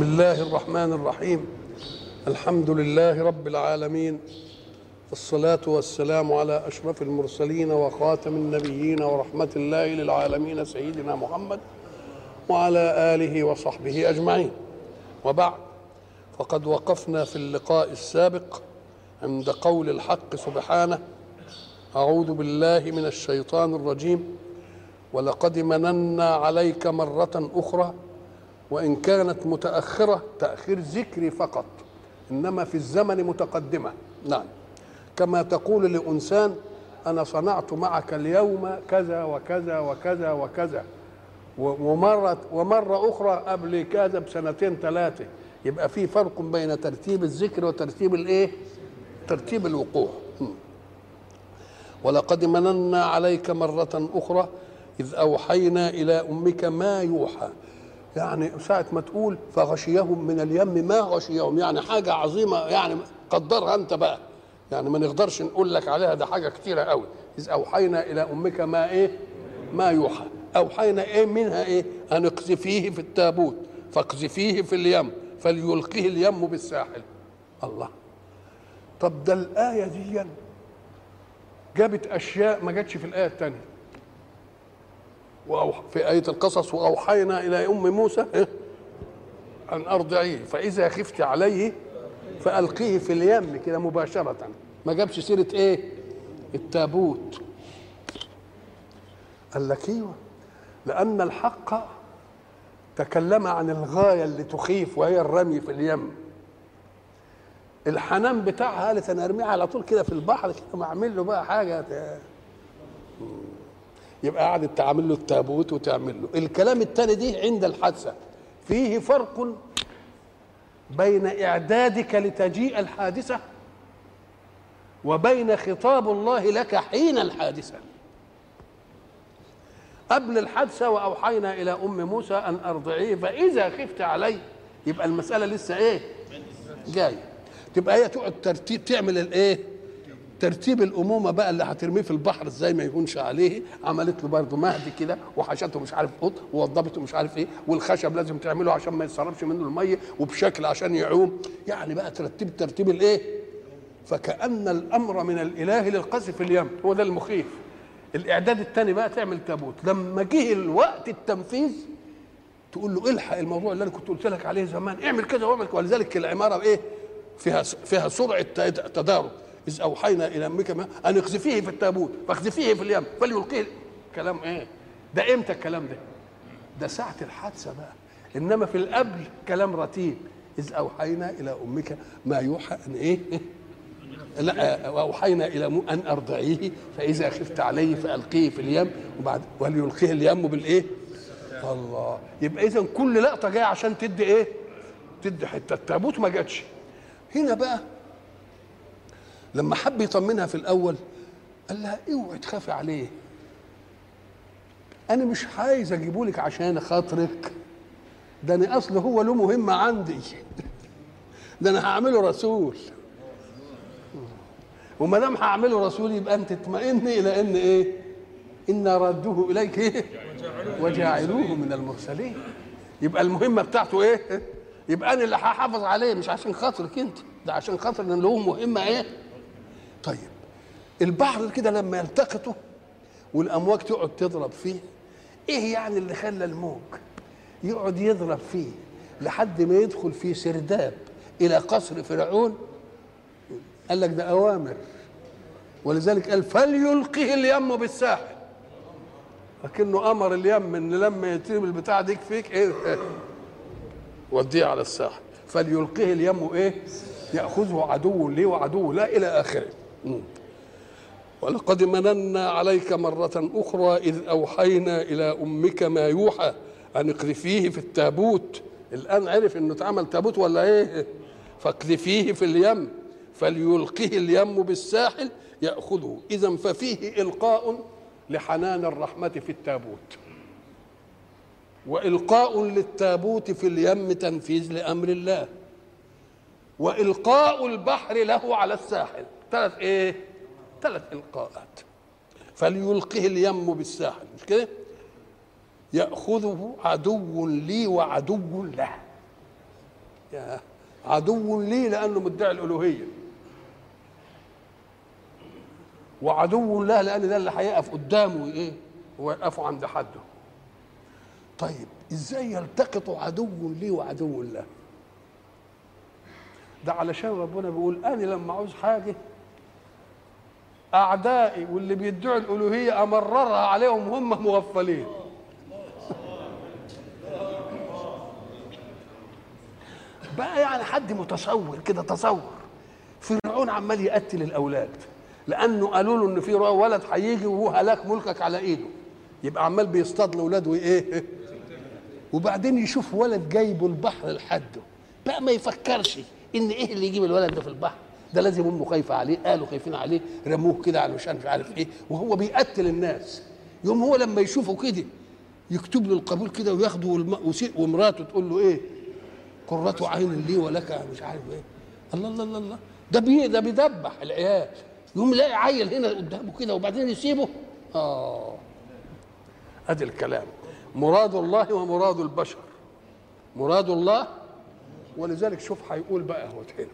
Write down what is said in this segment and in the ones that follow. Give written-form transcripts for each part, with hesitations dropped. بسم الله الرحمن الرحيم. الحمد لله رب العالمين، والصلاة والسلام على أشرف المرسلين وخاتم النبيين ورحمة الله للعالمين سيدنا محمد وعلى آله وصحبه أجمعين، وبعد، فقد وقفنا في اللقاء السابق عند قول الحق سبحانه: أعوذ بالله من الشيطان الرجيم، ولقد مننا عليك مرة أخرى، وإن كانت متأخرة، تأخير ذكري فقط، إنما في الزمن متقدمة. نعم، كما تقول لإنسان: أنا صنعت معك اليوم كذا وكذا وكذا وكذا، ومرة أخرى قبل كذا بسنتين ثلاثة. يبقى في فرق بين ترتيب الذكر وترتيب الإيه؟ ترتيب الوقوع. ولقد مننا عليك مرة أخرى إذ أوحينا إلى أمك ما يوحى. يعني ساعة ما تقول فغشيهم من اليم ما غشيهم، يعني حاجة عظيمة، يعني قدرها أنت بقى، يعني ما نقدرش نقول لك عليها، ده حاجة كتيرة قوي. إذ أوحينا إلى أمك ما إيه؟ ما يوحى. أوحينا إيه منها إيه؟ أن اقذفيه في التابوت، فاقذفيه في اليم، فليلقيه اليم بالساحل. الله، طب ده الآية دي جابت أشياء ما جاتش في الآية الثانية. في آية القصص: وأوحينا إلى أم موسى أن أرضعيه فإذا خفت عليه فألقيه في اليم، كده مباشرة، ما جابش سيرة إيه؟ التابوت. قال لك ايوه، لأن الحق تكلم عن الغاية اللي تخيف، وهي الرمي في اليم. الحنان بتاعها قالت: أنا أرميها على طول كده في البحر، كده ما أعمل له بقى حاجة. يبقى قعدت تعمل له التابوت وتعمل له الكلام التاني. دي عند الحادثة فيه فرق بين إعدادك لتجيء الحادثة وبين خطاب الله لك حين الحادثة. قبل الحادثة: وأوحينا إلى أم موسى أن أرضعيه فإذا خفت عليه، يبقى المسألة لسه إيه؟ جاية. تبقى هي تقعد تعمل الإيه؟ ترتيب الامومه بقى، اللي هترميه في البحر ازاي ما يهونش عليه، عملت له برضه مهد كده، وحشته مش عارف قط، ووضبته مش عارف ايه، والخشب لازم تعمله عشان ما يتسربش منه الميه، وبشكل عشان يعوم، يعني بقى ترتيب الايه؟ فكأن الامر من الاله للقذف اليم، هو ده المخيف. الاعداد الثاني بقى تعمل تابوت، لما جه الوقت التنفيذ تقول له: الحق الموضوع اللي انا كنت قلت لك عليه زمان، اعمل كذا واعمل كذا. ولذلك العماره ايه؟ فيها سرعه تدارك. إذ أوحينا إلى أمك أن اقذفيه في التابوت فاقذفيه في اليم فليلقيه. كلام إيه؟ ده إمتى الكلام ده؟ ده ساعة الحادثة بقى، إنما في القبل كلام رتيب. إذ أوحينا إلى أمك ما يوحى أن إيه؟ لا، وأوحينا إلى أن أرضعيه فإذا خفت عليه فألقيه في اليم، وبعد وليلقيه اليم بالإيه؟ الله. يبقى إذا كل لقطة جاية عشان تدي إيه؟ تدي حتة. التابوت ما جاتش. هنا بقى لما حب يطمنها في الاول قال لها: اوعي تخافي عليه، انا مش عايز اجيبهولك عشان خاطرك، ده انا اصله هو له مهمه عندي، ده انا هعمله رسول، وما دام هعمله رسول يبقى انت اطمئني الى ان ايه؟ ان رده اليك ايه؟ وجعلوه من المرسلين. يبقى المهمه بتاعته ايه؟ يبقى انا اللي هحافظ عليه، مش عشان خاطرك انت، ده عشان خاطر ان له مهمه ايه؟ طيب البحر كده لما يلتقطه والامواج تقعد تضرب فيه، ايه يعني اللي خلى الموج يقعد يضرب فيه لحد ما يدخل في سرداب الى قصر فرعون؟ قال لك: ده اوامر. ولذلك قال: فليلقه اليم بالساحل، لكنه امر اليم ان لما يترمي البتاع ديك فيك ايه؟ وديه على الساحل. فليلقه اليم ايه؟ يأخذه عدو لي وعدو لا، إلى آخره. ولقد مننا عليك مرة أخرى إذ أوحينا إلى أمك ما يوحى أن اقذفيه في التابوت. الآن عرف إنه اتعمل تابوت ولا إيه؟ فاقذفيه في اليم فليلقه اليم بالساحل يأخذه. إذا ففيه إلقاء لحنان الرحمة في التابوت، وإلقاء للتابوت في اليم تنفيذ لأمر الله، وإلقاء البحر له على الساحل. ثلاث إيه؟ ثلاث إلقاءات. فليلقه اليم بالساحل، مش كده؟ يأخذه عدو لي وعدو له. عدو ليه لأنه مدعي الألوهية، وعدو له لأن ده اللي هيقف قدامه إيه ويقفوا عند حده. طيب إزاي يلتقطوا عدو ليه وعدو له؟ ده علشان ربنا بيقول أنا لما عاوز حاجة أعدائي واللي بيدعوا الألوهية أمررها عليهم هم مغفلين. بقى يعني حد متصور كده، تصور فرعون عمال يقتل الأولاد لأنه قالوا له إن في ولد هيجي وهو هلاك ملكك على إيده، يبقى عمال بيصطاد أولاده إيه، وبعدين يشوف ولد جايبه البحر لحده، بقى ما يفكرش إن إيه اللي يجيب الولد ده في البحر، ده لازم أمه خايفة عليه، قالوا خايفين عليه رموه كده علشان مش عارف إيه، وهو بيقتل الناس. يوم هو لما يشوفه كده يكتب له القبول كده وياخده، ومراته تقول له إيه قرة عين لي ولك مش عارف إيه. الله الله الله الله، ده بيدبح العيال. يوم يلاقي عيل هنا قدامه كده وبعدين يسيبه. أدي الكلام مراد الله ومراد البشر، مراد الله. ولذلك شوف هيقول بقى اهوت هنا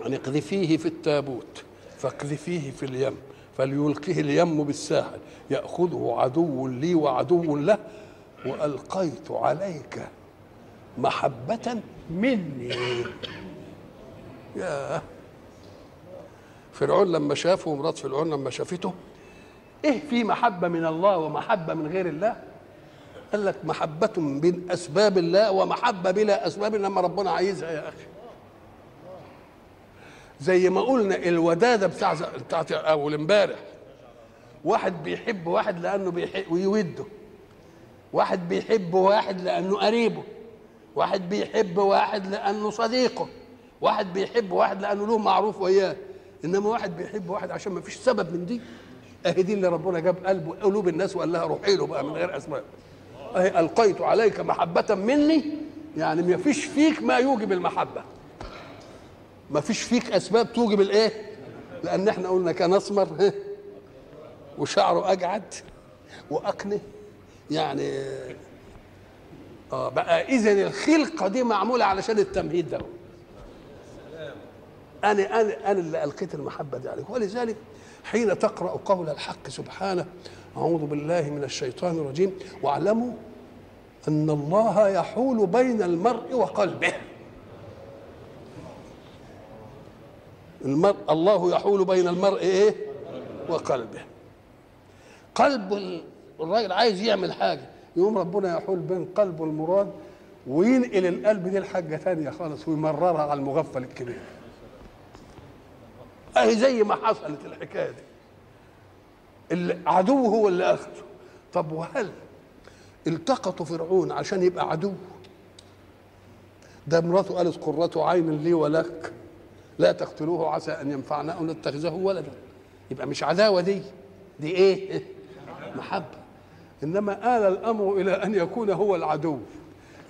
يعني اقذفيه في التابوت فاقذفيه في اليم فليلقه اليم بالساحل يأخذه عدو لي وعدو له وألقيت عليك محبة مني. يا فرعون لما شافه ومرات فرعون لما شافته ايه في محبة من الله ومحبة من غير الله؟ قال لك محبة بين أسباب الله ومحبة بلا أسباب لما ربنا عايزها يا أخي. زي ما قلنا الودادة بتاعت أول امبارح، واحد بيحب واحد لأنه ويوده، واحد بيحب واحد لأنه قريبه، واحد بيحب واحد لأنه صديقه، واحد بيحب واحد لأنه له معروف وياه، إنما واحد بيحب واحد عشان ما فيش سبب من دي. أهي دي اللي ربنا جاب قلبه قلوب الناس وقال لها روحي له بقى من غير أسباب. أهي ألقيت عليك محبة مني، يعني ما فيش فيك ما يوجب المحبة، ما فيش فيك أسباب توجب الإيه؟ لأن إحنا قلنا كان أسمر وشعره أجعد وأقنه يعني بقى إذن الخلقة دي معمولة علشان التمهيد ده. أنا اللي ألقيت المحبة دي عليك. ولذلك حين تقرأ قول الحق سبحانه أعوذ بالله من الشيطان الرجيم واعلموا أن الله يحول بين المرء وقلبه. المرء الله يحول بين المرء إيه؟ وقلبه. قلب الراجل عايز يعمل حاجة، يقوم ربنا يحول بين قلبه المراد وينقل القلب دي لحاجة ثانية خالص ويمررها على المغفل الكبير. أهي زي ما حصلت الحكاية دي، العدو هو اللي أخذه. طب وهل التقطوا فرعون عشان يبقى عدو؟ ده مراته قالت قرة عين لي ولك لا تقتلوه عسى أن ينفعنا أو نتخذه ولدا، يبقى مش عداوة دي إيه؟ محبة. إنما آل الأمر إلى أن يكون هو العدو،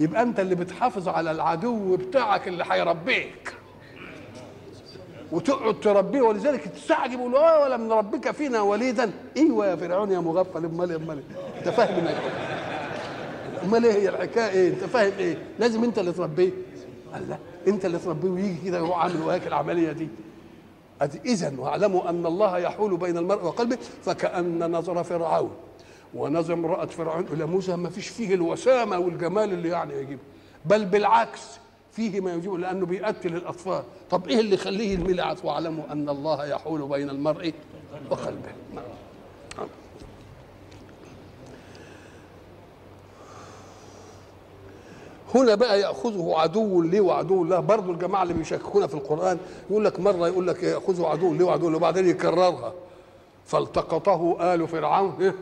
يبقى أنت اللي بتحافظ على العدو بتاعك اللي هيربيك وتقعد تربيه. ولذلك تستعجب يقول ولم نربك فينا وليدا. ايوه يا فرعون يا مغفل، امال انت فاهم انك امال ايه هي الحكايه ايه؟ انت فاهم ايه؟ لازم انت اللي تربيه. قال لا انت اللي تربيه ويجي كده وهو عامل وهاك العمليه دي. اذا واعلموا ان الله يحول بين المرء وقلبه فكأن نظر فرعون ونظر امرأة فرعون الى موسى ما فيش فيه الوسامه والجمال اللي يعني يجيبه، بل بالعكس فيه ما يجيبه لأنه بيقتل الأطفال. طب إيه اللي يخليه الملعث واعلموا أن الله يحول بين المرء وقلبه. هنا بقى يأخذه عدو لي وعدو له. برضو الجماعة اللي بيشككون في القرآن يقول لك مرة يقول لك يأخذه عدو لي وعدو له وبعدين يكررها فالتقطه آل فرعون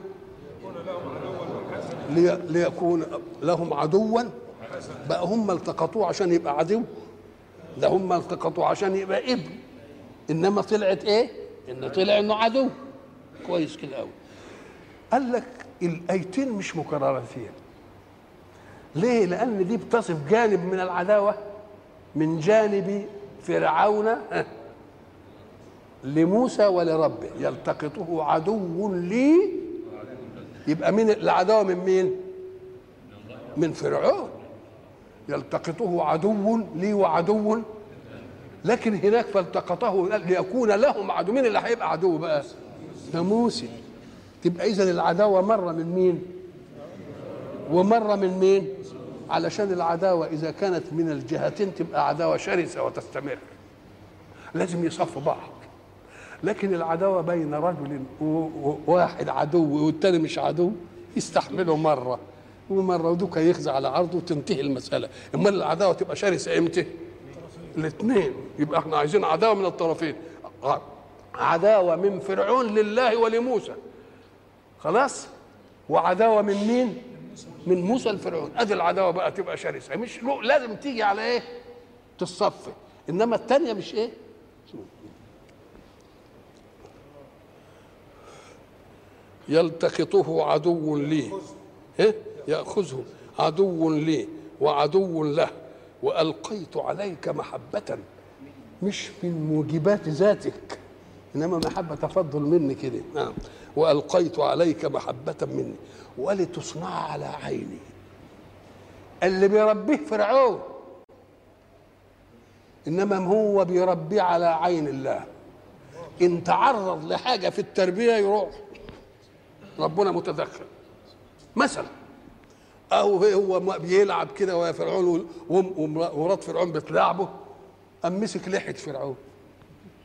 ليكون لهم عدوا. بقى هم التقطوه عشان يبقى عدو، ده هم التقطوه عشان يبقى ابن، انما طلعت ايه؟ انه طلع انه عدو. كويس كده قوي. قال لك الايتين مش مكررتين ليه؟ لان دي بتصف جانب من العداوه من جانب فرعون لموسى ولربه. يلتقطه عدو لي، يبقى مين العداوه؟ من مين؟ من فرعون. يلتقطه عدو لي وعدو، لكن هناك فالتقطه ليكون لهم عدو. مين اللي هيبقى عدو بقى؟ ناموسي. تبقى إذن العداوة مرة من مين ومرة من مين، علشان العداوة إذا كانت من الجهتين تبقى عداوة شرسة وتستمر، لازم يصفوا بعض. لكن العداوة بين رجل وواحد عدو والتاني مش عدو يستحمله مرة ومرة، ودوك يخزى على عرضه وتنتهي المسألة. إما العداوة تبقى شرسة إمتى؟ الاثنين. يبقى احنا عايزين عداوة من الطرفين، عداوة من فرعون لله ولموسى خلاص، وعداوة من مين؟ من موسى لفرعون. ادي العداوة بقى تبقى شرسة، مش لازم تيجي على ايه؟ تصفي. انما الثانية مش ايه؟ يلتقطه عدو لي، ايه؟ يأخذه عدو لي وعدو له، وألقيت عليك محبة، مش من موجبات ذاتك إنما محبة تفضل مني كده. وألقيت عليك محبة مني ولتصنع على عيني. اللي بيربيه فرعون، إنما هو بيربيه على عين الله. إن تعرض لحاجة في التربية يروح ربنا متدخل مثلا، أو هو بيلعب كده ويا فرعون ومرات فرعون بتلعبه، قام مسك لحية فرعون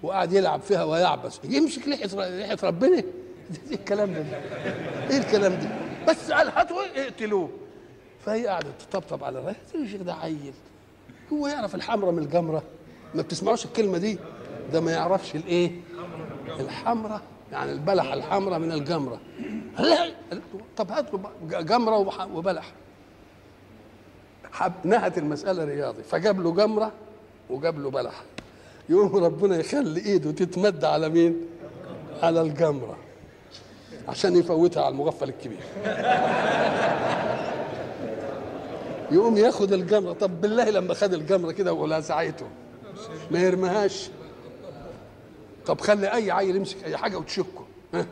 وقعد يلعب فيها ويعبس. يمسك لحية ربنا؟ ايه الكلام ده؟ ايه الكلام ده؟ بس قال هاتوا اقتلوه. فهي قاعده تطبطب على الرايه، تقول الشيخ ده عيل، هو يعرف الحمرة من الجمرة؟ ما بتسمعوش الكلمة دي، ده ما يعرفش الايه؟ الحمرة يعني البلح، الحمرة من الجمرة. طب هاتوا جمرة وبلح. نهت المسألة رياضي، فجاب له جمرة وجاب له بلح. يقوم ربنا يخلي ايده تتمد على مين؟ على الجمرة عشان يفوتها على المغفل الكبير. يقوم ياخد الجمرة. طب بالله لما خد الجمرة كده ولزعته ما يرميهاش. طب خلي اي عيل يمسك اي حاجه وتشكه، ها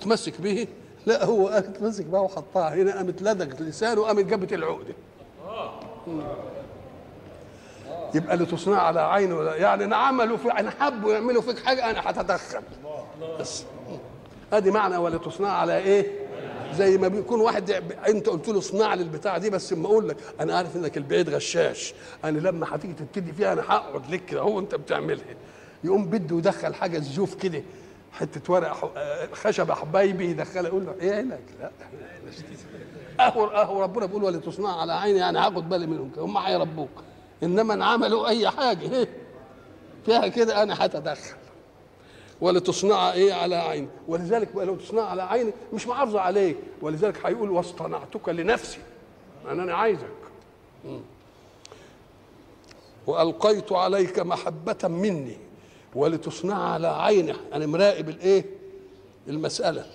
تمسك به؟ لا، هو قام اتمسك بها وحطها هنا، قامت لدغت لسانه وقامت جابت العقده. يبقى لتصنع على عينه، يعني ان عملوا ان حبوا يعملوا فيك حاجه انا هتدخل بس. ادي معنى ولتصنع على ايه؟ زي ما بيكون واحد انت قلت له اصنع لي البتاعه دي، بس اما اقول لك انا عارف انك البعيد غشاش، انا لما هتيجي تبتدي فيها انا هقعد لك كده اهو انت بتعملها. يقوم بده ودخل حاجه زيوف كده، حته ورق خشب حبايبي يدخلها، يقول له ايه لك؟ لا اهو ربنا بيقول ولتصنع على عيني، يعني هاخد بالي منهم، هم هيربوك. انما ان عملوا اي حاجه فيها كده انا هتدخل. ولتصنع ايه؟ على عيني. ولذلك بقى لو تصنع على عيني مش معارضه عليك، ولذلك هيقول واصطنعتك لنفسي، يعني انا عايزك. والقيت عليك محبه مني ولتصنع على عيني. انا مراقب الايه؟ المساله.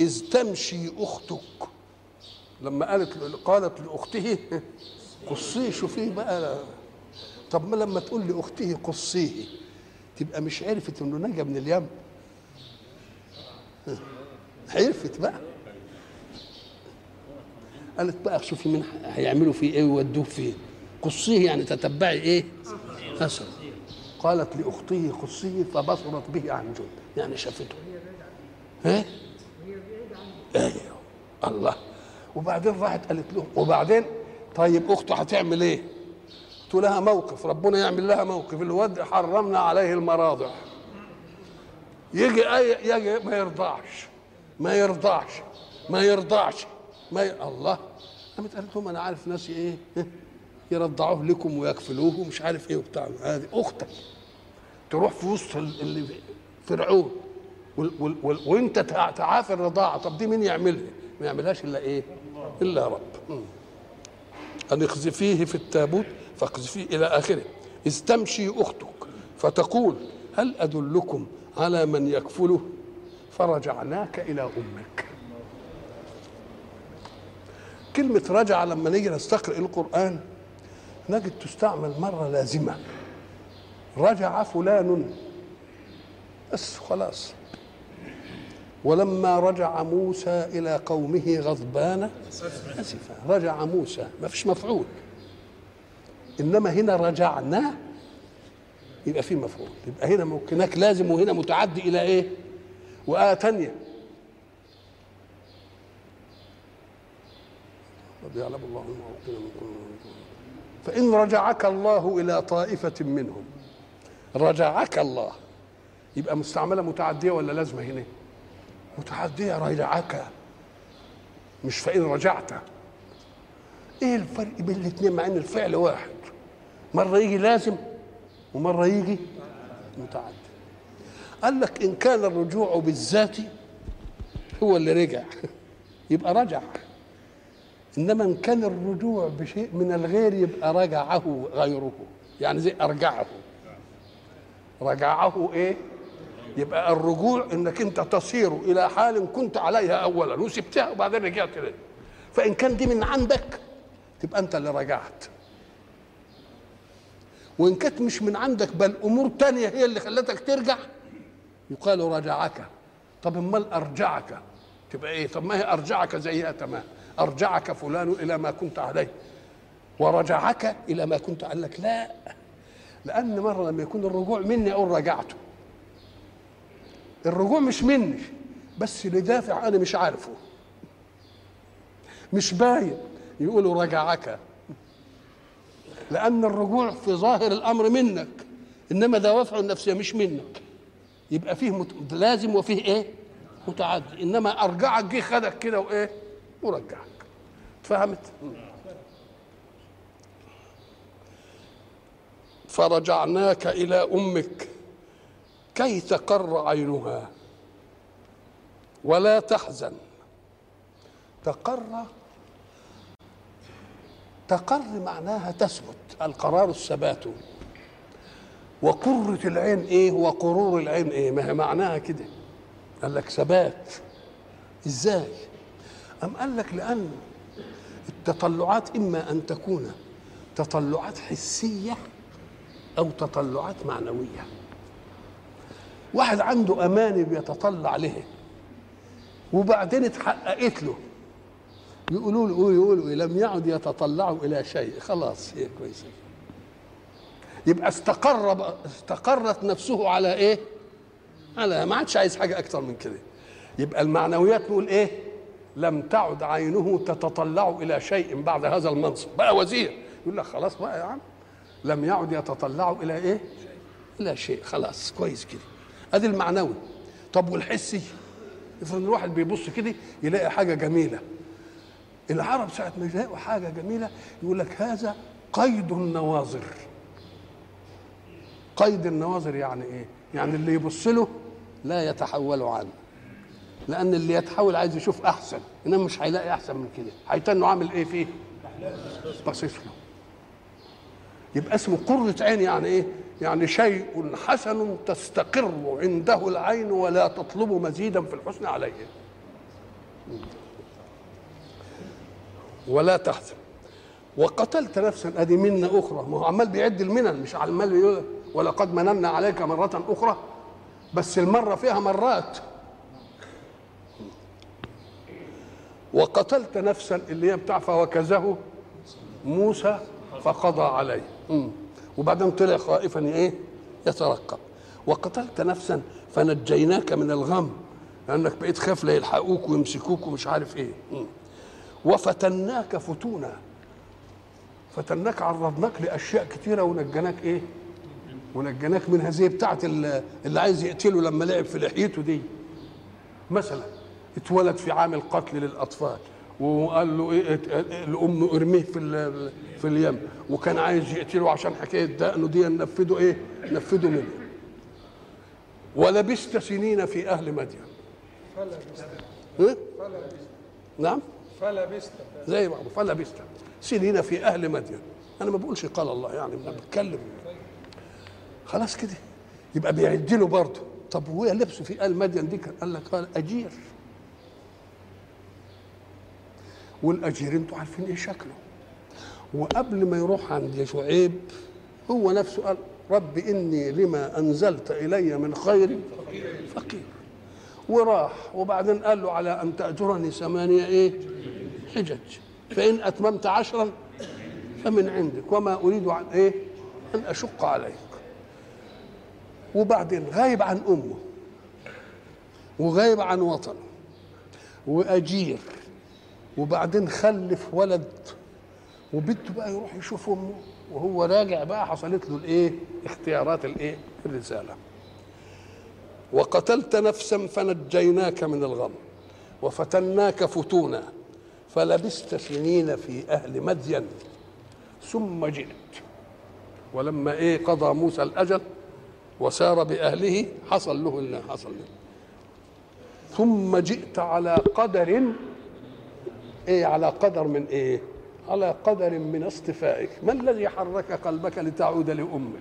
اذ تمشي اختك، لما قالت لاخته قصيه. شوفيه بقى، طب ما لما تقول لاخته قصيه تبقى مش عرفت انه نجا من اليم، عرفت بقى. قالت بقى شوفي من هيعملوا فيه ايه ويودوه فين، قصيه يعني تتبعي ايه اثره. قالت لاخته قصيه فبصرت به عن جد، يعني شافته. ها؟ ايوه الله. وبعدين راحت قالت لهم، وبعدين طيب اخته هتعمل ايه؟ قلت لها موقف، ربنا يعمل لها موقف. الواد حرمنا عليه المراضع، يجي ما يرضعش. الله، قامت قالت لهم انا عارف ناس ايه يرضعوه لكم ويكفلوه ومش عارف ايه وبتاع. هذه اختك تروح في وسط فرعون وانت تعافي الرضاعه. طب دي مين يعملها؟ ما يعملهاش الا ايه؟ الا رب. ان اقذفيه في التابوت فاقذفيه الى اخره. اذ تمشي اختك فتقول هل ادلكم على من يكفله؟ فرجعناك الى امك. كلمه رجع لما نيجي نستقرئ القران نجد تستعمل مره لازمه. رجع فلان بس خلاص. ولما رجع موسى الى قومه غضبان اسفا. رجع موسى، ما فيش مفعول، انما هنا رجعنا يبقى في مفعول، يبقى هنا ممكنك لازم، وهنا متعدي الى ايه؟ وآية تانية قد يعلم الله المعوقين منكم. فإن رجعك الله إلى طائفة منهم، رجعك الله يبقى مستعملة متعدية ولا لازمة هنا؟ متعدية. رجعك مش فإن رجعت. إيه الفرق بين الاثنين مع إن الفعل واحد؟ مرة يجي لازم ومرة يجي متعدي. قال لك إن كان الرجوع بالذات هو اللي رجع يبقى رجع، إنما إن كان الرجوع بشيء من الغير يبقى رجعه غيره، يعني زي أرجعه. رجعه إيه؟ يبقى الرجوع إنك أنت تصير إلى حال كنت عليها أولا وسبتها وبعدين رجعت إليه، فإن كان دي من عندك تبقى أنت اللي رجعت، وإن كانت مش من عندك بل أمور تانية هي اللي خلتك ترجع يقال رجعك. طب امال أرجعك تبقى إيه؟ طب ما هي أرجعك زيها تمام، أرجعك فلان إلى ما كنت عليه ورجعك إلى ما كنت عليه. لا، لأن مرة لما يكون الرجوع مني أقول رجعته، الرجوع مش مني بس لدافع أنا مش عارفه مش باين يقولوا رجعك، لأن الرجوع في ظاهر الأمر منك، إنما دوافعه النفسية مش منك، يبقى فيه لازم وفيه إيه؟ متعدي. إنما أرجعك جه خدك كده وإيه؟ ورجعك. اتفهمت؟ فرجعناك إلى أمك كي تقر عينها ولا تحزن. تقر معناها تثبت، القرار الثبات. وقرة العين ايه؟ وقرور العين ايه؟ ما هي معناها كده. قال لك ثبات ازاي؟ أم قال لك لأن التطلعات إما أن تكون تطلعات حسية أو تطلعات معنوية. واحد عنده أماني بيتطلع له وبعدين اتحققت له، يقولوا لم يعد يتطلعوا إلى شيء، خلاص هي كويسة، يبقى استقرت نفسه على إيه؟ على ما عادش عايز حاجة أكتر من كده. يبقى المعنويات نقول إيه؟ لم تعد عينه تتطلع إلى شيء بعد هذا المنصب، بقى وزير، يقول لك خلاص بقى يا عم لم يعد يتطلع إلى إيه؟ إلى شيء، خلاص كويس كده. أدي المعنوي. طب والحسي؟ افرض الواحد بيبص كده يلاقي حاجة جميلة. العرب ساعة ما يلاقوا حاجة جميلة يقول لك هذا قيد النواظر. قيد النواظر يعني إيه؟ يعني اللي يبص له لا يتحول عنه، لأن اللي يتحول عايز يشوف أحسن، إنما مش هيلاقي أحسن من كده، هيتنه عامل إيه فيه؟ بصيص له. يبقى اسمه قرة عين، يعني إيه؟ يعني شيء حسن تستقر عنده العين ولا تطلب مزيدا في الحسن عليه. ولا تحزن. وقتلت نفسا، أدي منة أخرى، ما هو عمال بيعد المنن، مش عمال بيقول ولقد مننا عليك مرة أخرى، بس المرة فيها مرات. وقتلت نفسا اللي هي بتاع فوكزه موسى فقضى عليه، وبعدين طلع خائفا ايه؟ يترقب. وقتلت نفسا فنجيناك من الغم، لانك بقيت خاف لا يلحقوك ويمسكوك ومش عارف ايه. وفتناك فتونا، فتناك عرضناك لاشياء كتيره ونجناك ايه؟ ونجناك منها، زي بتاعت اللي عايز يقتله لما لعب في لحيته دي مثلا، اتولد في عام القتل للاطفال وقال له ايه لامه ارميه في اليم، وكان عايز يقتله عشان حكايه دقنه دي، نفذوا ايه؟ نفذوا منه. ولبست سنين في اهل مدين. فلبست. نعم؟ فلبست زي ما فلبست سنين في اهل مدين. انا ما بقولش قال الله، يعني انا بتكلم خلاص كده. يبقى بيعد له برضه. طب وهي لبسه في اهل مدين دي كان قال لك قال اجير، والاجير انتوا عارفين ايه شكله، وقبل ما يروح عند شعيب هو نفسه قال رب اني لما انزلت الي من خير فقير، وراح وبعدين قال له على ان تاجرني 8 ايه حجج، فان اتممت 10 فمن عندك وما أريد عن إيه؟ أن أشق عليك. وبعدين غايب عن أمه وغايب عن وطنه وأجير، وبعدين خلف ولد وبنته بقى يروح يشوف أمه، وهو راجع بقى حصلت له الإيه؟ اختيارات الإيه؟ الرسالة. وقتلت نفسا فنجيناك من الغم وفتناك فتونا فلبست سنين في أهل مدين ثم جئت. ولما إيه قضى موسى الأجل وسار بأهله حصل له اللي حصل له. ثم جئت على قدر إيه؟ على قدر من إيه؟ على قدر من اصطفائك. ما الذي حرك قلبك لتعود لأمك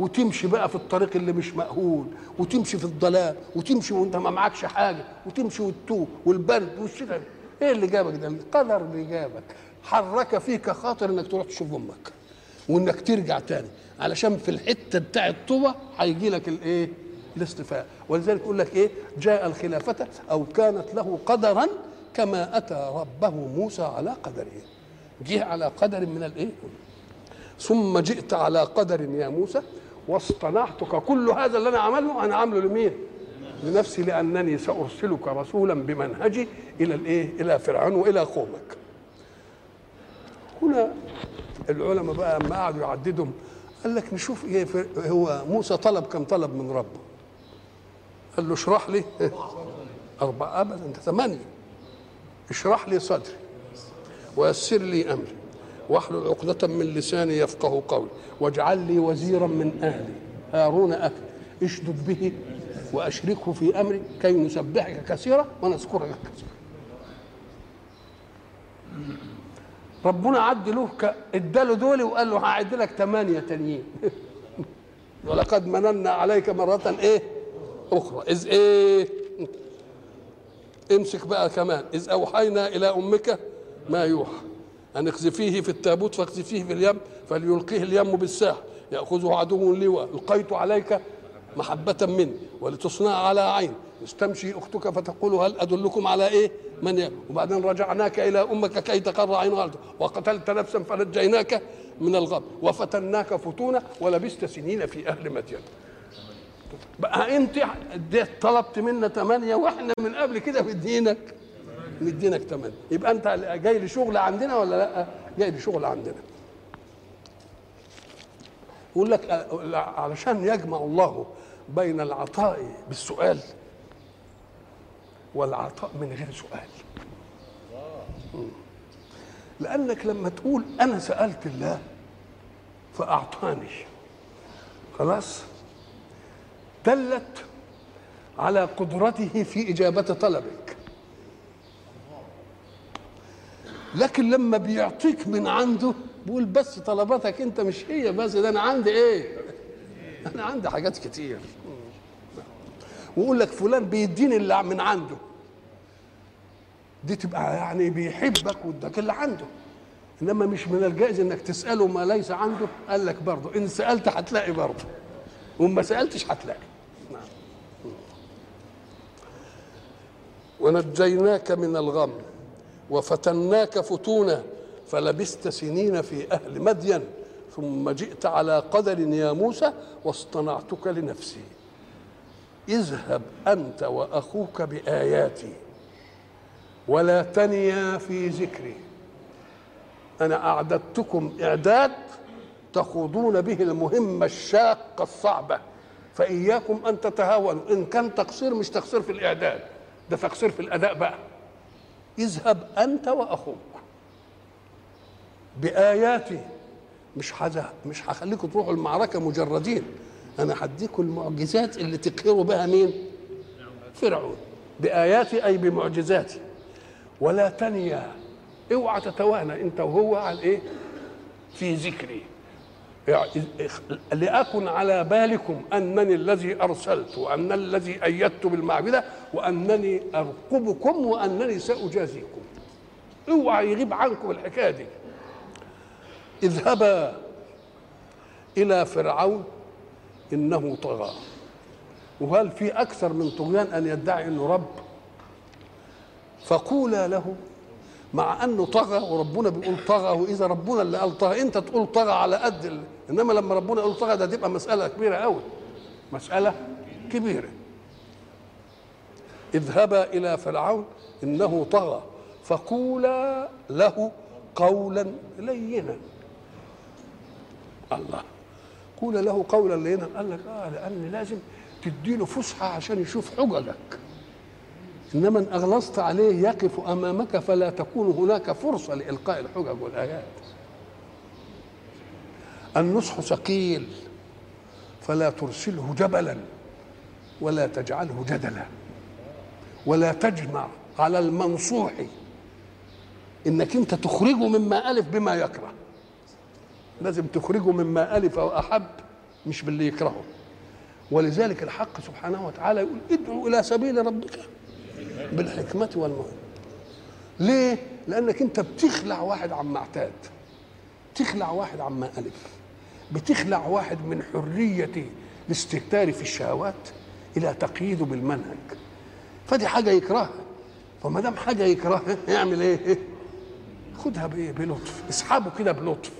وتمشي بقى في الطريق اللي مش مأهول، وتمشي في الضلال، وتمشي وانت ما معكش حاجه، وتمشي والتوه والبرد والشتاء؟ ايه اللي جابك ده؟ القدر اللي جابك حرك فيك خاطر انك تروح تشوف امك وانك ترجع تاني، علشان في الحته بتاع الطوبه هيجي لك الايه؟ الاصطفاء. ولذلك يقول لك ايه؟ جاء الخلافه او كانت له قدرا كما اتى ربه موسى على قدره. جه على قدر من الايه؟ ثم جئت على قدر يا موسى واصطنعتك. كل هذا اللي انا عمله انا عامله لمين؟ لنفسي، لانني سارسلك رسولا بمنهجي الى الايه؟ الى فرعون والى قومك. هنا العلماء بقى لما قعدوا يعددوا قال لك نشوف ايه هو موسى طلب كم طلب من ربه؟ قال له اشرح لي 4 ابدا انت 8، اشرح لي صدري ويسر لي امري واحلل عقدة من لساني يفقه قولي واجعل لي وزيرا من اهلي هارون اخي اشدد به واشركه في امري كي نسبحك كثيرا ونذكرك كثيرا. ربنا عد له اداله دول وقال له هعد لك 8 تانيين. ولقد مننا عليك مرة ايه؟ اخرى اذ ايه؟ امسك بقى كمان. اذ اوحينا الى امك ما يوحى أن اقذفيه في التابوت فاقذفيه في اليم فليلقيه اليم بالساحل يأخذه عدو لي وألقيت عليك محبة مني ولتصنع على عين استمشي أختك فتقول هل أدلكم على إيه؟ من يأكل. وبعدين رجعناك إلى أمك كي تقر عينها. وقتلت نفسا فنجيناك من الغم وفتناك فتونا ولبست سنين في أهل مدين. بقى أنت طلبت منا 8 وإحنا من قبل كده مدينك 8، يبقى انت جاي لشغل عندنا ولا لا؟ جاي لشغل عندنا. يقول لك علشان يجمع الله بين العطاء بالسؤال والعطاء من غير سؤال. لانك لما تقول انا سالت الله فاعطاني، خلاص دلت على قدرته في اجابه طلبك. لكن لما بيعطيك من عنده بيقول بس طلباتك انت مش هي بس، ده انا عندي ايه؟ انا عندي حاجات كتير. ويقول لك فلان بيديني اللي من عنده، دي تبقى يعني بيحبك واداك اللي عنده، انما مش من الجائز انك تساله ما ليس عنده. قال لك برضه ان سالت هتلاقي برضه وما سالتش هتلاقي. ونجيناك من الغم وفتناك فتونا فلبست سنين في أهل مدين ثم جئت على قدر يا موسى واصطنعتك لنفسي اذهب أنت وأخوك بآياتي ولا تنيا في ذكري أنا أعددتكم إعداد تخوضون به المهمة الشاقة الصعبة فإياكم أن تتهاونوا. إن كان تقصير مش تقصير في الإعداد، ده تقصير في الأداء بقى. اذهب انت واخوك بآياتي، مش هخليكم تروحوا المعركه مجردين، انا هديكم المعجزات اللي تقهروا بها مين؟ فرعون. بآياتي اي بمعجزاتي. ولا تنيا، اوعى تتوانى انت وهو على ايه؟ في ذكري. لأكن على بالكم أنني الذي أرسلت وأن الذي أيدت بالمعبدة وأنني أرقبكم وأنني سأجازيكم. اوعى يغيب عنكم الحكاية دي. اذهبا إلى فرعون إنه طغى. وهل في أكثر من طغيان أن يدعي أنه رب؟ فقولا له مع انه طغى، وربنا بيقول طغى، واذا ربنا اللي قال طغى انت تقول طغى على قد، انما لما ربنا يقول طغى ده تبقى مساله كبيره قوي، مساله كبيره. اذهبا الى فرعون انه طغى فقولا له قولا لينا. الله، قولا له قولا لينا، قال لك لان لازم تديله فسحه عشان يشوف حججك، انما ان اغلظت عليه يقف امامك فلا تكون هناك فرصه لالقاء الحجج والايات. النصح ثقيل فلا ترسله جبلا ولا تجعله جدلا، ولا تجمع على المنصوح انك انت تخرجه مما الف بما يكره، لازم تخرجه مما الف واحب مش باللي يكرهه. ولذلك الحق سبحانه وتعالى يقول ادعو الى سبيل ربك بالحكمة والموعظة. ليه؟ لأنك أنت بتخلع واحد عما اعتاد، بتخلع واحد عما ألف، بتخلع واحد من حرية الاستكتار في الشهوات إلى تقييده بالمنهج، فدي حاجة يكرهها، فما دام حاجة يكرهها يعمل إيه؟ خدها بإيه؟ بلطف، اسحبه كده بلطف.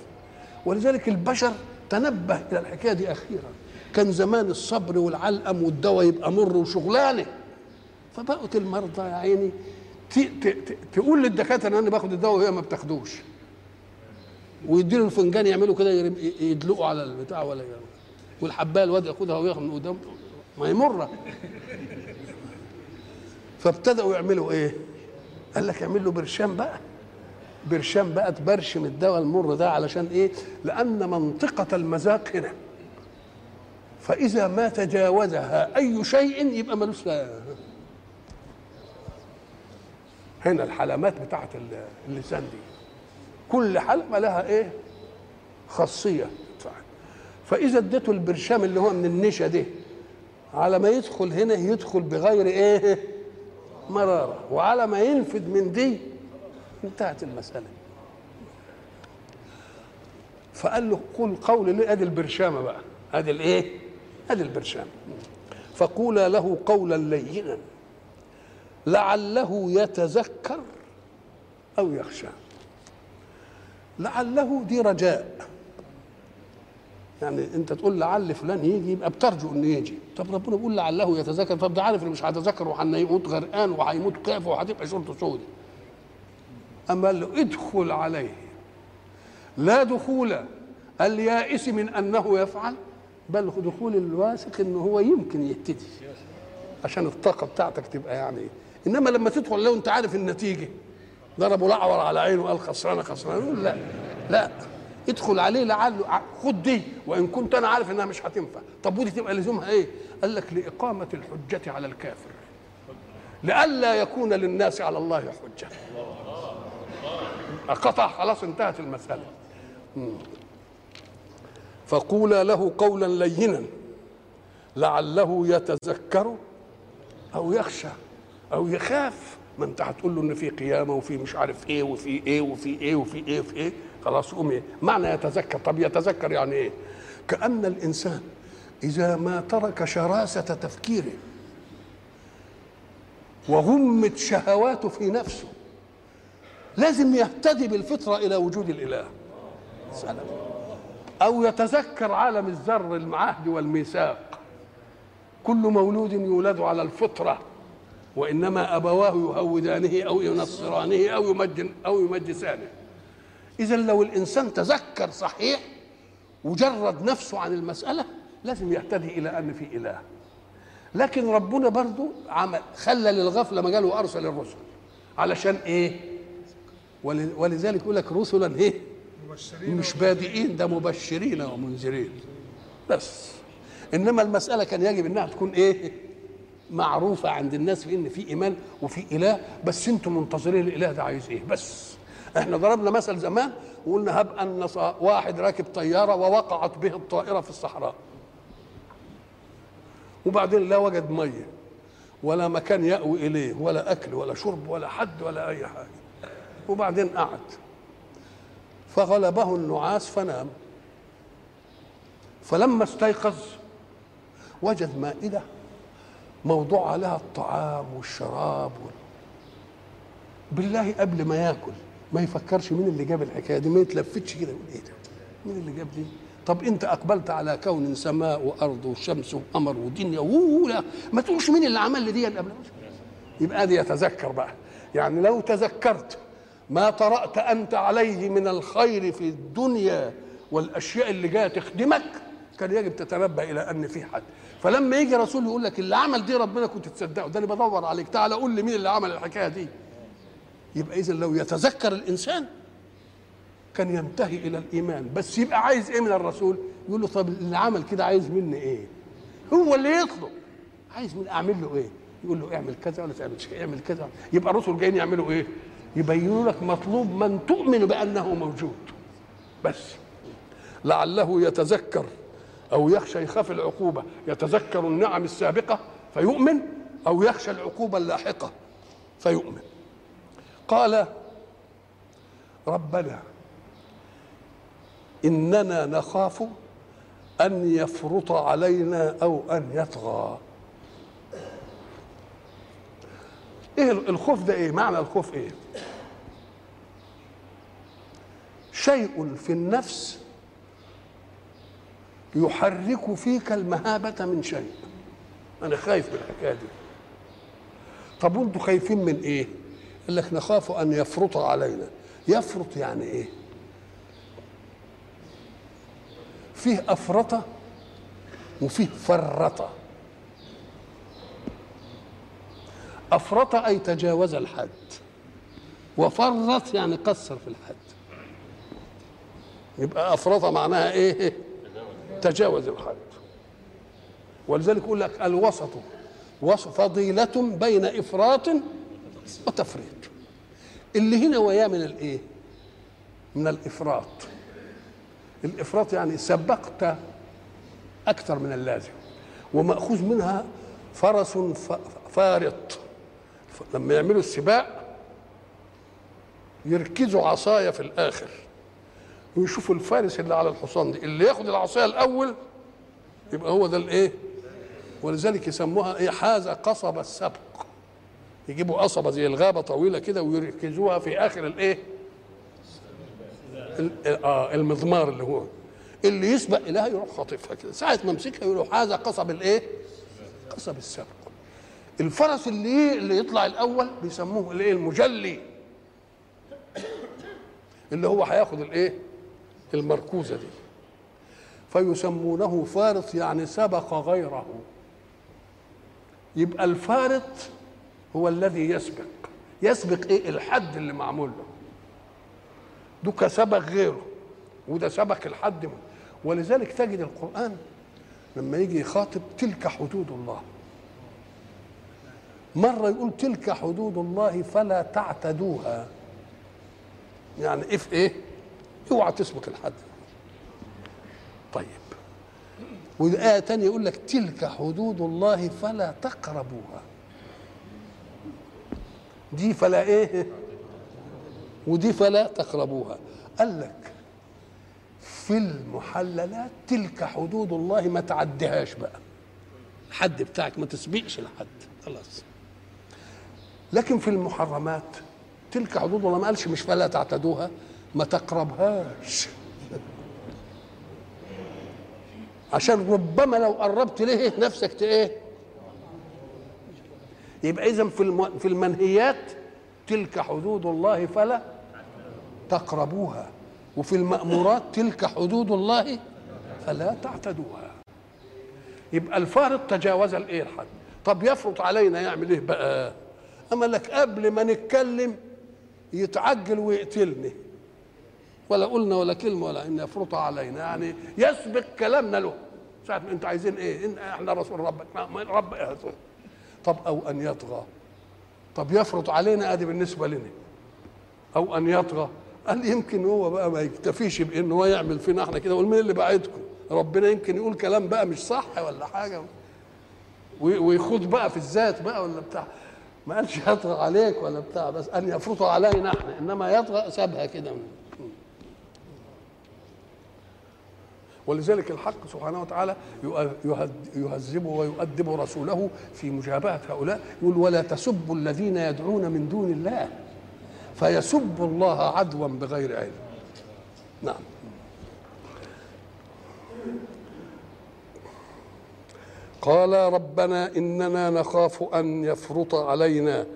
ولذلك البشر تنبه إلى الحكاية دي أخيرا، كان زمان الصبر والعلقم والدواء يبقى مر وشغلانة، فبقت المرضى يا عيني تقول للدكاتره ان انا باخد الدواء وهي ما بتاخدوش، ويديله الفنجان يعملوا كده يدلقوا على البتاع ولا يرموا، والحبايه الواد ياخدها وياخد من قدامه ما يمر. فابتدأوا يعملوا ايه؟ قال لك اعمل له برشام بقى، برشام بقى تبرشم الدواء المر ده، علشان ايه؟ لان منطقه المذاق هنا، فاذا ما تجاوزها اي شيء يبقى ملوش هنا. الحلمات بتاعت اللسان دي كل حلمه لها ايه؟ خاصيه. فاذا اديته البرشام اللي هو من النشا ده على ما يدخل هنا يدخل بغير ايه؟ مراره، وعلى ما ينفد من دي انتهت المساله. فقال له قول قول ليه؟ ادي البرشامه بقى، ادي الايه؟ ادي البرشام. فقولا له قولا لينا لعله يتذكر أو يخشى. لعله دي رجاء، يعني أنت تقول لعل فلان يجي يبقى بترجو إنه يجي. طب ربنا بيقول لعله يتذكر، طب ده عارف إنه مش هيتذكر وهيموت غرقان وهيموت كافر وهتبقى شورته سودة، أما قال له ادخل عليه، لا دخول اليائس من أنه يفعل، بل دخول الواثق إنه هو يمكن يبتدي، عشان الطاقة بتاعتك تبقى يعني ايه. انما لما تدخل لو انت عارف النتيجة، ضربوا الأعور على عينه وقال خسرانة خسرانة، لا لا، ادخل عليه لعله، خد دي وإن كنت أنا عارف إنها مش هتنفع. طب ودي تبقى لزومها إيه؟ قال لك لإقامة الحجة على الكافر، لئلا يكون للناس على الله حجة. قطع، خلاص انتهت المسألة. فقولا له قولا لينا لعله يتذكر أو يخشى أو يخاف. ما أنت هتقول له إن في قيامة وفي مش عارف إيه وفي إيه وفي إيه وفي إيه وفي إيه، خلاص قوم إيه؟ معنى يتذكر، طب يتذكر يعني إيه؟ كأن الإنسان إذا ما ترك شراسة تفكيره وغمة شهواته في نفسه لازم يهتدي بالفطرة إلى وجود الإله. سلام. أو يتذكر عالم الذر المعهد والميثاق، كل مولود يولد على الفطرة وإنما أبواه يهودانه أو ينصرانه أو يمجسانه. إذا لو الإنسان تذكر صحيح وجرد نفسه عن المسألة لازم يهتدي إلى أن في إله. لكن ربنا برضو عمل خلى للغفلة مجال وأرسل الرسل، علشان إيه؟ ولذلك يقول لك رسلا إيه؟ مش بادئين، ده مبشرين ومنذرين بس، انما المساله كان يجب انها تكون ايه؟ معروفه عند الناس في ان في ايمان وفي اله، بس انتم منتظرين الاله ده عايز ايه بس. احنا ضربنا مثل زمان وقلنا هبقى ان واحد راكب طياره ووقعت به الطائره في الصحراء، وبعدين لا وجد ميه ولا مكان يأوي اليه ولا اكل ولا شرب ولا حد ولا اي حاجه، وبعدين قعد فغلبه النعاس فنام، فلما استيقظ وجد مائدة موضوع عليها الطعام والشراب بالله قبل ما ياكل ما يفكرش مين اللي جاب الحكايه دي، ما يتلفتش كده يقول ايه ده؟ مين اللي جاب دي؟ طب انت اقبلت على كون سماء وارض وشمس وقمر ودنيا لا ما تقولش مين اللي عمل لي دي قبل ما يبقى دي يتذكر بقى. يعني لو تذكرت ما طرأت انت عليه من الخير في الدنيا والاشياء اللي جايه تخدمك كان يجب تتنبه الى ان في حد. فلما يجي رسول يقول لك اللي عمل دي ربنا كنت تصدقه، ده انا بدور عليك، تعالى قول لي مين اللي عمل الحكايه دي. يبقى اذا لو يتذكر الانسان كان ينتهي الى الايمان. بس يبقى عايز ايه من الرسول؟ يقول له طب اللي عمل كده عايز مني ايه؟ هو اللي يطلب عايز من اعمل له ايه؟ يقول له اعمل كذا ولا تعملش كذا، اعمل كذا. يبقى الرسل جايين يعملوا ايه؟ يبينوا لك مطلوب من تؤمن بانه موجود بس. لعله يتذكر او يخشى، يخاف العقوبه، يتذكر النعم السابقه فيؤمن، او يخشى العقوبه اللاحقه فيؤمن. قال ربنا إننا نخاف أن يفرط علينا أو أن يطغى. إيه الخوف ده؟ إيه معنى الخوف؟ إيه؟ شيء في النفس يحرك فيك المهابة من شيء. أنا خايف من الحكاية دي. طب وأنتوا خايفين من إيه؟ قال لك نخاف أن يفرط علينا. يفرط يعني إيه؟ فيه أفرطة وفيه فرطة. أفرط أي تجاوز الحد، وفرط يعني قصر في الحد. يبقى أفرط معناها إيه؟ تجاوز الحد. ولذلك يقول لك الوسط فضيلة بين إفراط وتفريط. اللي هنا وياه من الإيه؟ من الإفراط. الإفراط يعني سبقت أكثر من اللازم، ومأخوذ منها فرس فارط. لما يعملوا السباق يركزوا عصاية في الآخر ويشوفوا الفارس اللي على الحصان، دي اللي ياخد العصاية الأول يبقى هو ده الإيه. ولذلك يسموها إيه؟ حاز قصب السبق. يجيبوا قصبة زي الغابة طويلة كده ويركزوها في آخر الإيه، المضمار اللي هو اللي يسبق إليها يروح خاطفها كده، ساعة ما مسكها يروح هذا قصب الإيه؟ قصب السبق. الفرس اللي يطلع الأول بيسموه الإيه؟ المجلي، اللي هو هياخد الإيه؟ المركوزة دي. فيسمونه فارط يعني سبق غيره. يبقى الفارط هو الذي يسبق. يسبق إيه؟ الحد اللي معمول له. دوكا سبق غيره وده سبق الحد. ولذلك تجد القرآن لما يجي يخاطب تلك حدود الله، مرة يقول تلك حدود الله فلا تعتدوها. يعني إيه في إيه؟ اوعى تسبق الحد. طيب وآية تانية يقول لك تلك حدود الله فلا تقربوها. دي فلا إيه؟ ودي فلا تقربوها. قال لك في المحللات تلك حدود الله ما تعديهاش بقى، الحد بتاعك ما تسبقش الحد خلاص. لكن في المحرمات تلك حدود الله ما قالش مش فلا تعتدوها، ما تقربهاش، عشان ربما لو قربت ليه نفسك تايه. يبقى اذا في المنهيات تلك حدود الله فلا تقربوها، وفي المأمورات تلك حدود الله فلا تعتدوها. يبقى الفارط تجاوز الايه؟ الحد. طب يفرط علينا يعمل ايه بقى؟ اما لك قبل ما نتكلم يتعجل ويقتلني، ولا قلنا ولا كلمه ولا ان يفرط علينا، يعني يسبق كلامنا له. ساعه ما انتوا عايزين ايه؟ إن احنا رسول ربك، رب إيه؟ طب او ان يطغى. طب يفرط علينا ادي بالنسبه لنا، او ان يطغى قال يمكن هو بقى ما يكتفيش بان هو يعمل فينا احنا كده. والمين اللي بعدكم؟ ربنا يمكن يقول كلام بقى مش صح ولا حاجه ويخوض بقى في الذات بقى ولا بتاع. ما قالش يطغى عليك ولا بتاع، بس ان يفرط علينا احنا، انما يطغى سابها كده. ولذلك الحق سبحانه وتعالى يهذبه ويؤدبه رسوله في مجابهة هؤلاء. يقول ولا تسبوا الذين يدعون من دون الله فيسب الله عدوا بغير علم. نعم. قال ربنا إننا نخاف أن يفرط علينا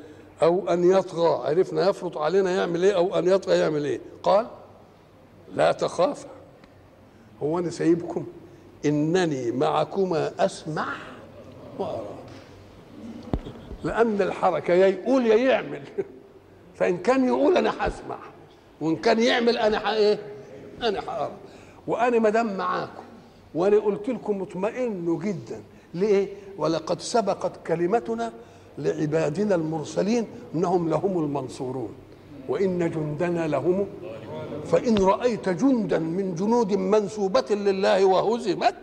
أو أن يطغى. عرفنا يفرط علينا يعمل إيه أو أن يطغى يعمل إيه؟ قال لا تخافا، هو أنا سايبكم؟ إنني معكما أسمع وأرى. لأن الحركة يا يقول يا يعمل، فإن كان يقول أنا هسمع، وإن كان يعمل أنا إيه؟ أنا هأرى. وأنا ما دام معاكم وأنا قلت لكم مطمئن جدا. ليه؟ ولقد سبقت كلمتنا لعبادنا المرسلين إنهم لهم المنصورون وإن جندنا لهم، فإن رأيت جندا من جنود منسوبة لله وهزمت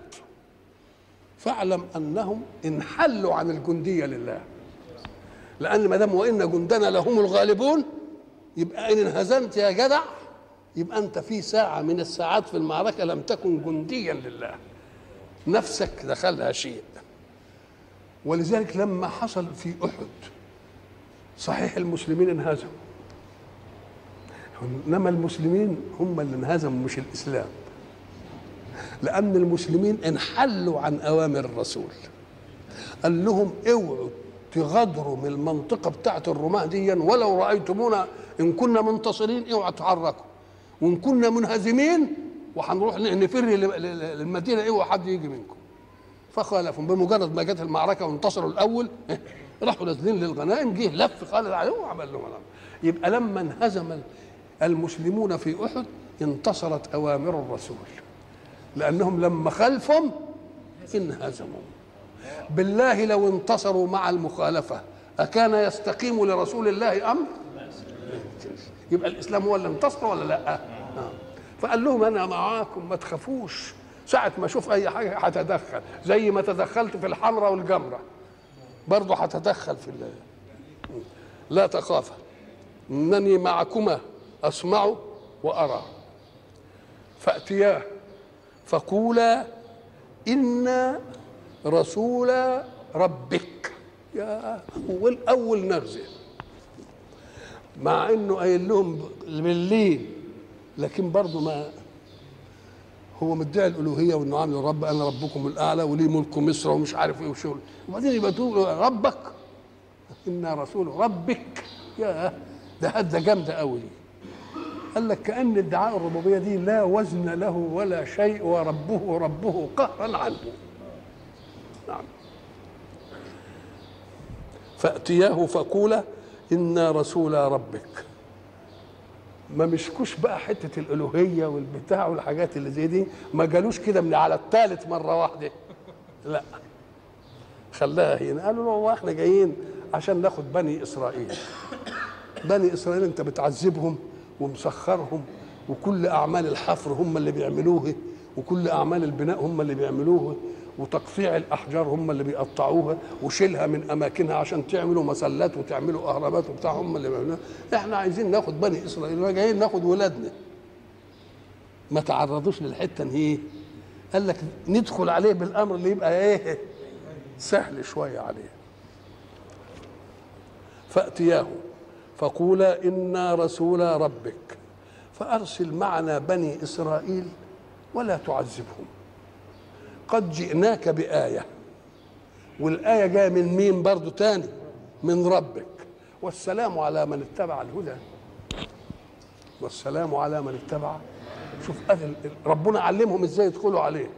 فاعلم أنهم انحلوا عن الجندية لله، لأن ما دام وإن جندنا لهم الغالبون يبقى إن انهزمت يا جدع يبقى أنت في ساعة من الساعات في المعركة لم تكن جنديا لله، نفسك دخلها شيء. ولذلك لما حصل في أحد صحيح المسلمين انهزموا، إنما المسلمين هم اللي انهزموا مش الإسلام، لأن المسلمين انحلوا عن أوامر الرسول، قال لهم اوعوا تغادروا من المنطقة بتاعة الرماة دي، ولو رأيتمونا إن كنا منتصرين اوعوا تحركوا، وإن كنا منهزمين وهنروح نفر للمدينة اوعوا حد يجي منكم. فخالفهم، بمجرد ما جت المعركه وانتصروا الاول راحوا نازلين للغنائم، جه لف خالد عليهم وعمل لهم. يبقى لما انهزم المسلمون في احد انتصرت اوامر الرسول، لانهم لما خلفهم انهزموا. بالله لو انتصروا مع المخالفه اكان يستقيم لرسول الله امر؟ يبقى الاسلام هو اللي انتصر ولا لا؟ فقال لهم انا معاكم ما تخافوش، ساعة ما أشوف أي حاجة هتدخل، زي ما تدخلت في الحمرة والجمرة برضه هتدخل في الله. لا تخافا إنني معكما أسمع وأرى. فأتياه فقولا إنا رسول ربك. يا أول نغزة، مع إنه قايل لهم بالليل لكن برضه ما هو مدعي الالوهيه وانه عامل الرب، انا ربكم الاعلى ولي ملك مصر ومش عارف ايه وشغل، وبعدين يبقى تقول ربك انا رسول ربك. يا ده هده جامده قوي. قال لك كان ادعاء الربوبيه دي لا وزن له ولا شيء، وربه قهرا عنه. نعم. فاتياه فقولا انا رسول ربك. ما مسكوش بقى حته الالوهيه والبتاع والحاجات اللي زي دي، ما جالوش كده من على الثالث مره واحده، لا خلاها هنا. قالوا له هو احنا جايين عشان ناخد بني اسرائيل. بني اسرائيل انت بتعذبهم ومسخرهم، وكل اعمال الحفر هم اللي بيعملوها، وكل اعمال البناء هم اللي بيعملوها، وتقطيع الاحجار هم اللي بيقطعوها وشيلها من اماكنها عشان تعملوا مسلات وتعملوا اهرامات وبتاع، هم اللي بيعملوها. احنا عايزين ناخد بني اسرائيل، جايين ناخد ولادنا. ما تعرضوش للحته دي، قال لك ندخل عليه بالامر اللي يبقى ايه سهل شويه عليه. فاتياه فقولا انا رسول ربك فارسل معنا بني اسرائيل ولا تعذبهم قد جئناك بآية. والآية جاية من مين برضو تاني؟ من ربك. والسلام على من اتبع الهدى، والسلام على من اتبع. شوف ربنا علمهم ازاي يدخلوا عليه،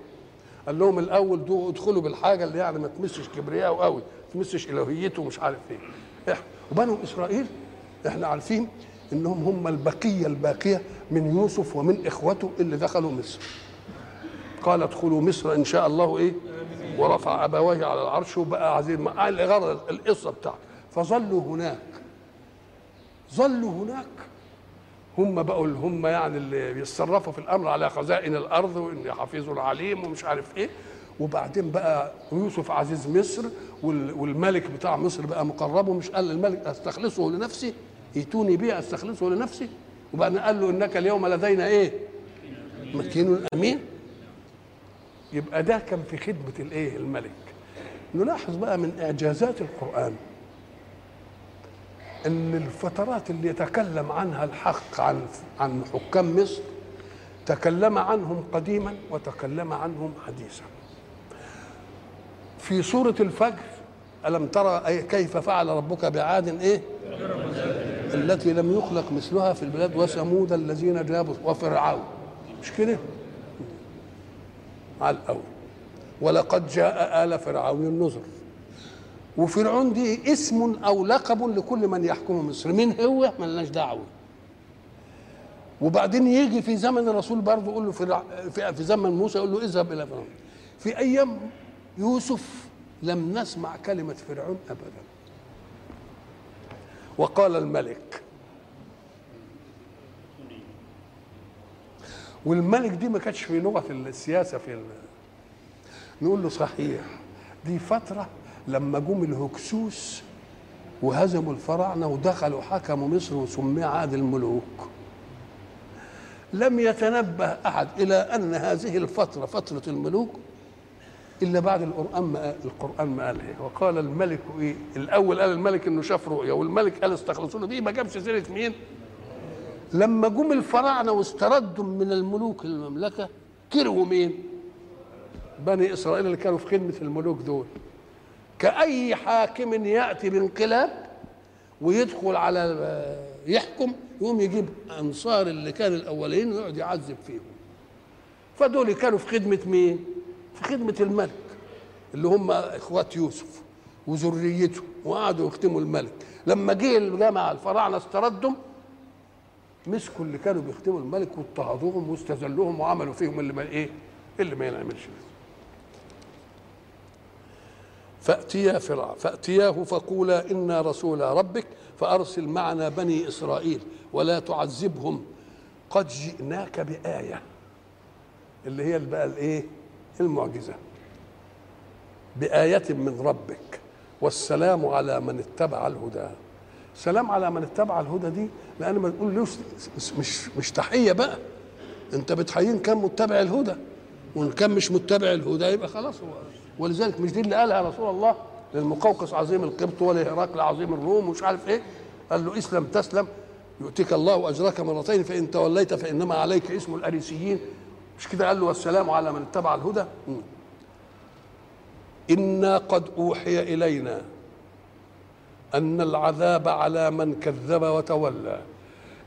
قال لهم الاول ادخلوا بالحاجة اللي يعني ما تمسش كبرياءه قوي، ما تمسش الوهيته ومش عارف ايه. وبنو اسرائيل احنا عارفين انهم هم الباقية من يوسف ومن اخوته اللي دخلوا مصر. قال ادخلوا مصر ان شاء الله ايه، ورفع ابويه على العرش وبقى عظيم الغرض القصه بتاعته. فظلوا هناك، ظلوا هناك، هم بقوا هم يعني اللي بيتصرفوا في الامر على خزائن الارض وان حفيظ العليم ومش عارف ايه. وبعدين بقى يوسف عزيز مصر والملك بتاع مصر بقى مقربه، مش قال الملك استخلصه لنفسي يتوني بيه استخلصه لنفسي، وبعدين قال له انك اليوم لدينا ايه مكين امين. يبقى ده كان في خدمة الايه الملك. نلاحظ بقى من اعجازات القرآن ان الفترات اللي يتكلم عنها الحق عن حكام مصر تكلم عنهم قديما وتكلم عنهم حديثا. في سورة الفجر ألم ترى كيف فعل ربك بعاد إيه؟ التي لم يخلق مثلها في البلاد وثمود الذين جابوا وفرعون، مش كده؟ على الأول ولقد جاء آل فرعون النذر. وفرعون دي اسم أو لقب لكل من يحكم مصر، مين هو؟ ملناش دعوة. وبعدين يجي في زمن الرسول برضه يقول له في زمن موسى يقول له اذهب إلى فرعون. في أيام يوسف لم نسمع كلمة فرعون أبدا. وقال الملك، والملك دي ما كانتش في لغة السياسة نقول له صحيح دي فترة لما جم الهكسوس وهزموا الفراعنة ودخلوا حكموا مصر وسمي عاد الملوك. لم يتنبه أحد إلى أن هذه الفترة فترة الملوك إلا بعد القرآن ما قال إيه؟ وقال الملك إيه؟ الأول قال الملك إنه شاف رؤية، والملك قال استخلصونا بإيه؟ ما جابش سيرة مين؟ لما جم الفراعنة واستردوا من الملوك المملكة كرهوا مين؟ بني إسرائيل اللي كانوا في خدمة الملوك دول. كأي حاكم يأتي بانقلاب ويدخل على يحكم يقوم يجيب أنصار اللي كانوا الأولين ويقعد يعذب فيهم. فدول كانوا في خدمة مين؟ في خدمة الملك اللي هم إخوات يوسف وذريته، وقعدوا يخدموا الملك. لما جه الجماعة الفراعنة استردوا مسكوا اللي كانوا بيخدموا الملك واضطهدوهم واستذلوهم وعملوا فيهم اللي ما إيه؟ اللي ما ينعملش. فأتيا فرعون فأتياه فقولا إنا رسول ربك فأرسل معنا بني إسرائيل ولا تعذبهم قد جئناك بآية، اللي هي اللي بقى الإيه؟ المعجزة، بآية من ربك والسلام على من اتبع الهدى. سلام على من اتبع الهدى دي لأن ما تقولوش مش تحية بقى، أنت بتحيين كان متبع الهدى، وإن كان مش متبع الهدى يبقى خلاص هو. ولذلك مش دي اللي قالها رسول الله للمقوقس عظيم القبط ولا هراقل عظيم الروم ومش عارف إيه، قال له اسلم تسلم يؤتيك الله أجرك مرتين فإن توليت فإنما عليك اسم الأريسيين، مش كده؟ قال له والسلام على من اتبع الهدى. إنا قد أوحي إلينا أن العذاب على من كذب وتولى.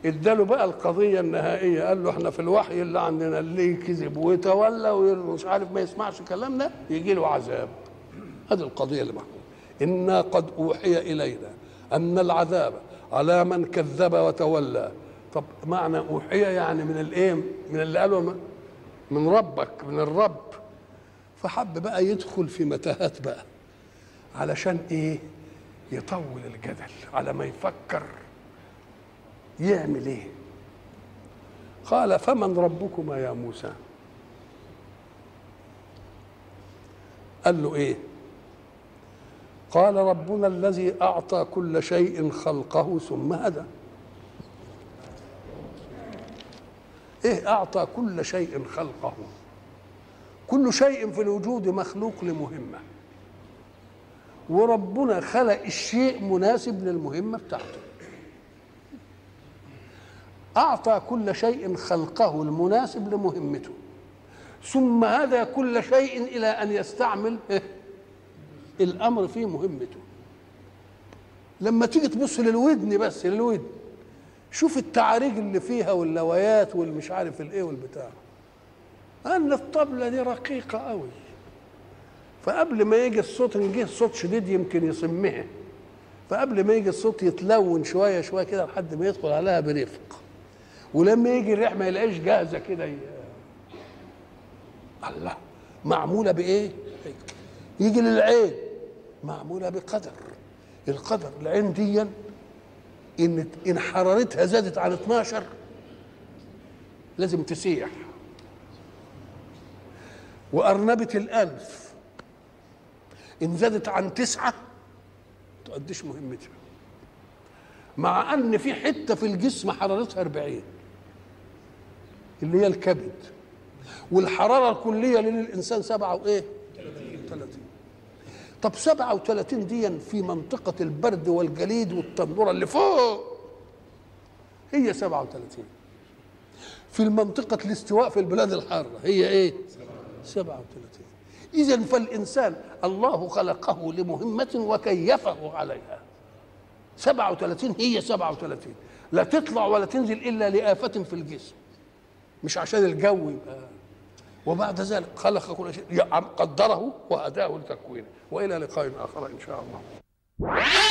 اداله بقى القضية النهائية، قال له احنا في الوحي اللي عندنا اللي يكذب ويتولى ومش عارف ما يسمعش كلامنا يجي له عذاب. هذه القضية اللي محكومة. إنا قد أوحي إلينا أن العذاب على من كذب وتولى. طب معنى أوحي يعني من الإيه؟ من اللي قالوا من ربك، من الرب. فحب بقى يدخل في متاهات بقى علشان ايه؟ يطول الجدل على ما يفكر يعمل ايه. قال فمن ربكما يا موسى؟ قال له ايه؟ قال ربنا الذي اعطى كل شيء خلقه ثم هدى. ايه اعطى كل شيء خلقه؟ كل شيء في الوجود مخلوق لمهمه، وربنا خلق الشيء مناسب للمهمه بتاعته. اعطى كل شيء خلقه المناسب لمهمته، ثم هدى كل شيء الى ان يستعمل الامر في مهمته. لما تيجي تبص للودن بس للودن شوف التعاريج اللي فيها واللوايات والمش عارف الايه والبتاع، ان الطبله دي رقيقه قوي، فقبل ما يجي الصوت نجيه صوت شديد يمكن يسمعها، فقبل ما يجي الصوت يتلون شويه شويه كده لحد ما يدخل عليها برفق، ولما يجي الريح ما يلاقيش جاهزه كده الله معموله بايه؟ يجي للعين معموله بقدر، القدر العين دي إن حرارتها زادت عن 12 لازم تسيح. وأرنبة الأنف إن زادت عن 9 تؤديش مهمتها، مع أن في حتة في الجسم حرارتها 40 اللي هي الكبد، والحرارة الكلية للإنسان 37. طب 37 دي في منطقة البرد والجليد والتنورة اللي فوق، هي 37. في المنطقة الاستواء في البلاد الحارة هي ايه؟ 37. إذن فالإنسان الله خلقه لمهمة وكيفه عليها. 37 هي 37، لا تطلع ولا تنزل إلا لآفة في الجسم، مش عشان الجو يبقى. وبعد ذلك خلق كل شيء، قدره وأداه لتكوينه. وإلى لقاء آخر إن شاء الله.